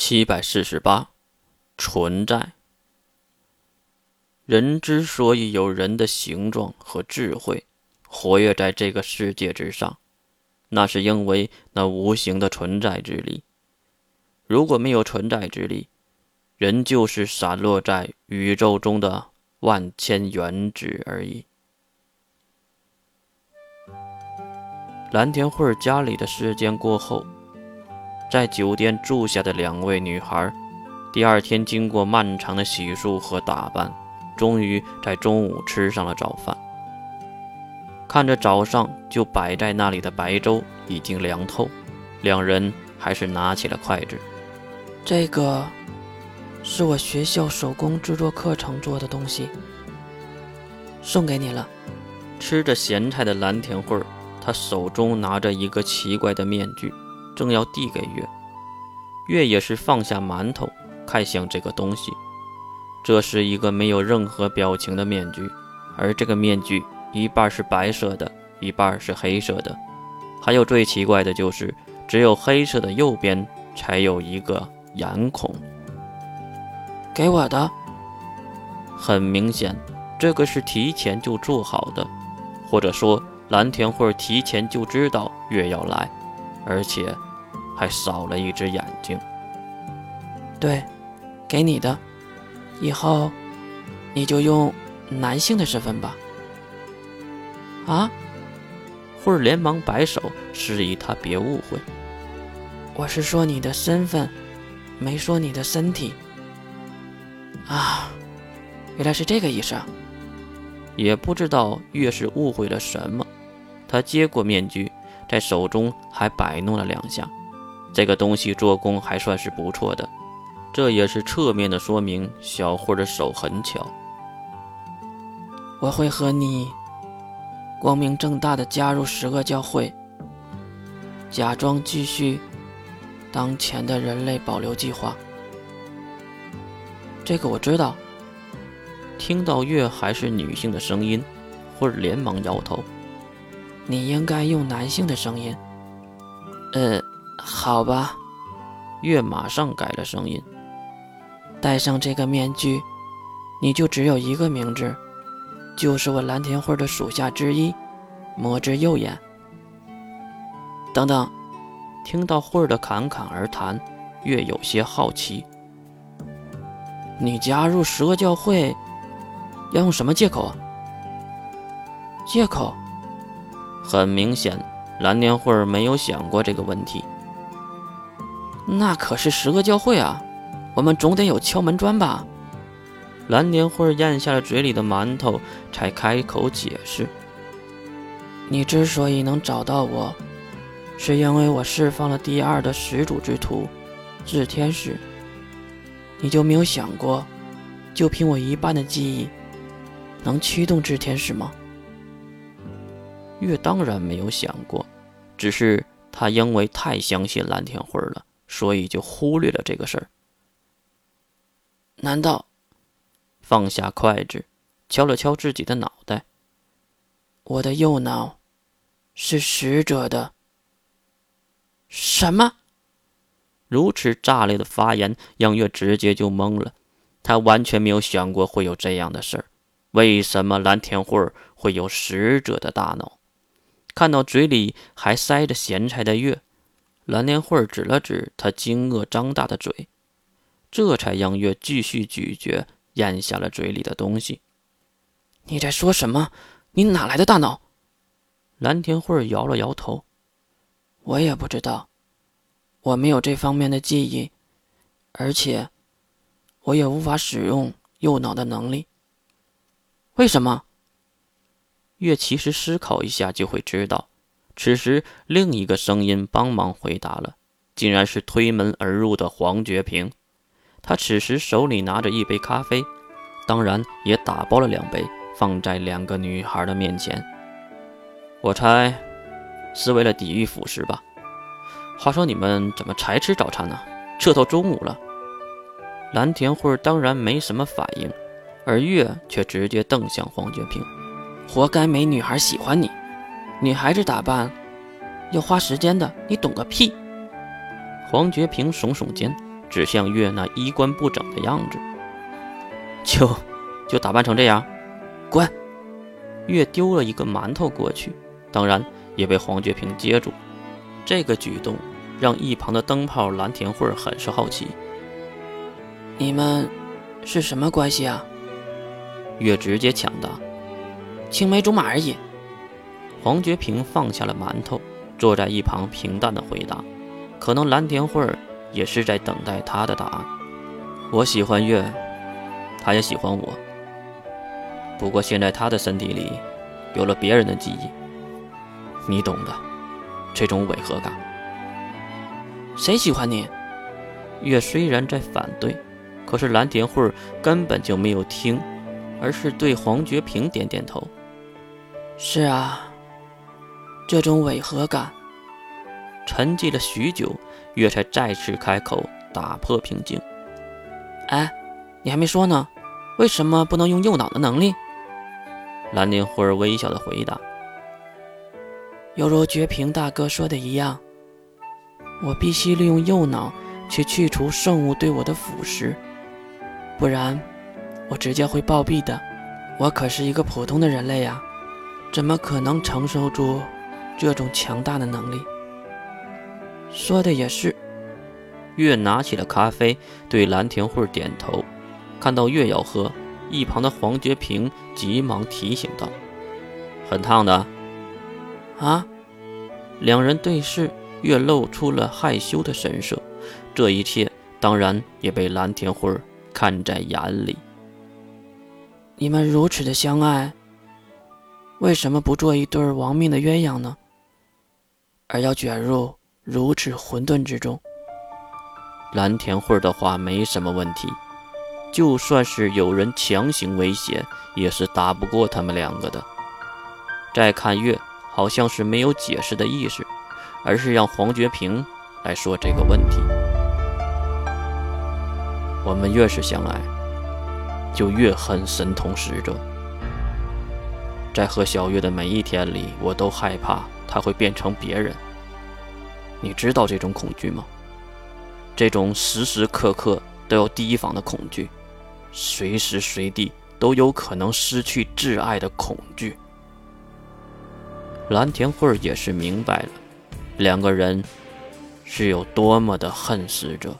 748，纯债。人之所以有人的形状和智慧，活跃在这个世界之上，那是因为那无形的存在之力。如果没有存在之力，人就是散落在宇宙中的万千原子而已。蓝田慧家里的事件过后，在酒店住下的两位女孩，第二天经过漫长的洗漱和打扮，终于在中午吃上了早饭。看着早上就摆在那里的白粥已经凉透，两人还是拿起了筷子。这个是我学校手工制作课程做的东西，送给你了。吃着咸菜的蓝田慧，她手中拿着一个奇怪的面具，正要递给月，月也是放下馒头，看向这个东西。这是一个没有任何表情的面具，而这个面具一半是白色的，一半是黑色的。还有最奇怪的就是，只有黑色的右边才有一个眼孔。给我的。很明显，这个是提前就做好的，或者说蓝田慧提前就知道月要来，而且还少了一只眼睛。对，给你的，以后你就用男性的身份吧。啊？慧儿连忙摆手示意他别误会。我是说你的身份，没说你的身体。啊，原来是这个意思啊。也不知道越是误会了什么，他接过面具，在手中还摆弄了两下。这个东西做工还算是不错的，这也是侧面的说明小慧的手很巧。我会和你光明正大的加入10个教会，假装继续当前的人类保留计划。这个我知道。听到月还是女性的声音，慧连忙摇头。你应该用男性的声音。好吧。月马上改了声音。戴上这个面具，你就只有一个名字，就是我蓝田慧的属下之一，魔之右眼。等等。听到慧的侃侃而谈，月有些好奇。你加入10个教会，要用什么借口啊？借口？很明显，蓝田慧没有想过这个问题。那可是10个教会啊，我们总得有敲门砖吧？蓝田慧咽下了嘴里的馒头，才开口解释：你之所以能找到我，是因为我释放了第2的始祖之徒，炽天使。你就没有想过，就凭我一半的记忆，能驱动炽天使吗？月当然没有想过，只是他因为太相信蓝田慧了，所以就忽略了这个事儿。难道？放下筷子，敲了敲自己的脑袋。我的右脑是使者的。什么？如此炸裂的发言让月直接就懵了，他完全没有想过会有这样的事儿。为什么蓝田慧会有使者的大脑？看到嘴里还塞着咸菜的月，蓝田慧指了指他惊愕张大的嘴，这才让月继续咀嚼，咽下了嘴里的东西。你在说什么？你哪来的大脑？蓝田慧摇了摇头。我也不知道，我没有这方面的记忆，而且我也无法使用右脑的能力。为什么？月其实思考一下就会知道。此时另一个声音帮忙回答了，竟然是推门而入的黄觉平。他此时手里拿着一杯咖啡，当然也打包了2杯，放在2个女孩的面前。我猜是为了抵御腐蚀吧。话说你们怎么才吃早餐呢？这都中午了。蓝田慧当然没什么反应，而月却直接瞪向黄觉平。活该没女孩喜欢你，女孩子打扮要花时间的，你懂个屁。黄觉平耸耸肩，指向月那衣冠不整的样子。就打扮成这样？滚！月丢了一个馒头过去，当然也被黄觉平接住。这个举动让一旁的灯泡蓝田慧很是好奇。你们是什么关系啊？月直接抢答。青梅竹马而已。黄觉平放下了馒头，坐在一旁平淡的回答。可能蓝田慧也是在等待他的答案。我喜欢月，他也喜欢我，不过现在他的身体里有了别人的记忆，你懂的，这种违和感。谁喜欢你？月虽然在反对，可是蓝田慧根本就没有听，而是对黄觉平点点头。是啊，这种违和感。沉寂了许久，月才再次开口，打破平静。哎，你还没说呢，为什么不能用右脑的能力？蓝田慧微笑的回答。犹如觉平大哥说的一样，我必须利用右脑去去除圣物对我的腐蚀，不然我直接会暴毙的。我可是一个普通的人类啊，怎么可能承受住这种强大的能力？说的也是。月拿起了咖啡，对蓝田慧点头。看到月要喝，一旁的黄觉平急忙提醒道：很烫的啊。两人对视，月露出了害羞的神色，这一切当然也被蓝田慧看在眼里。你们如此的相爱，为什么不做一对亡命的鸳鸯呢？而要卷入如此混沌之中？蓝田慧的话没什么问题，就算是有人强行威胁，也是打不过他们两个的。再看月，好像是没有解释的意思，而是让黄觉平来说这个问题。我们越是相爱，就越恨神童使者。在和小月的每一天里，我都害怕她会变成别人。你知道这种恐惧吗？这种时时刻刻都要提防的恐惧，随时随地都有可能失去挚爱的恐惧。蓝田慧也是明白了，两个人是有多么的恨死者。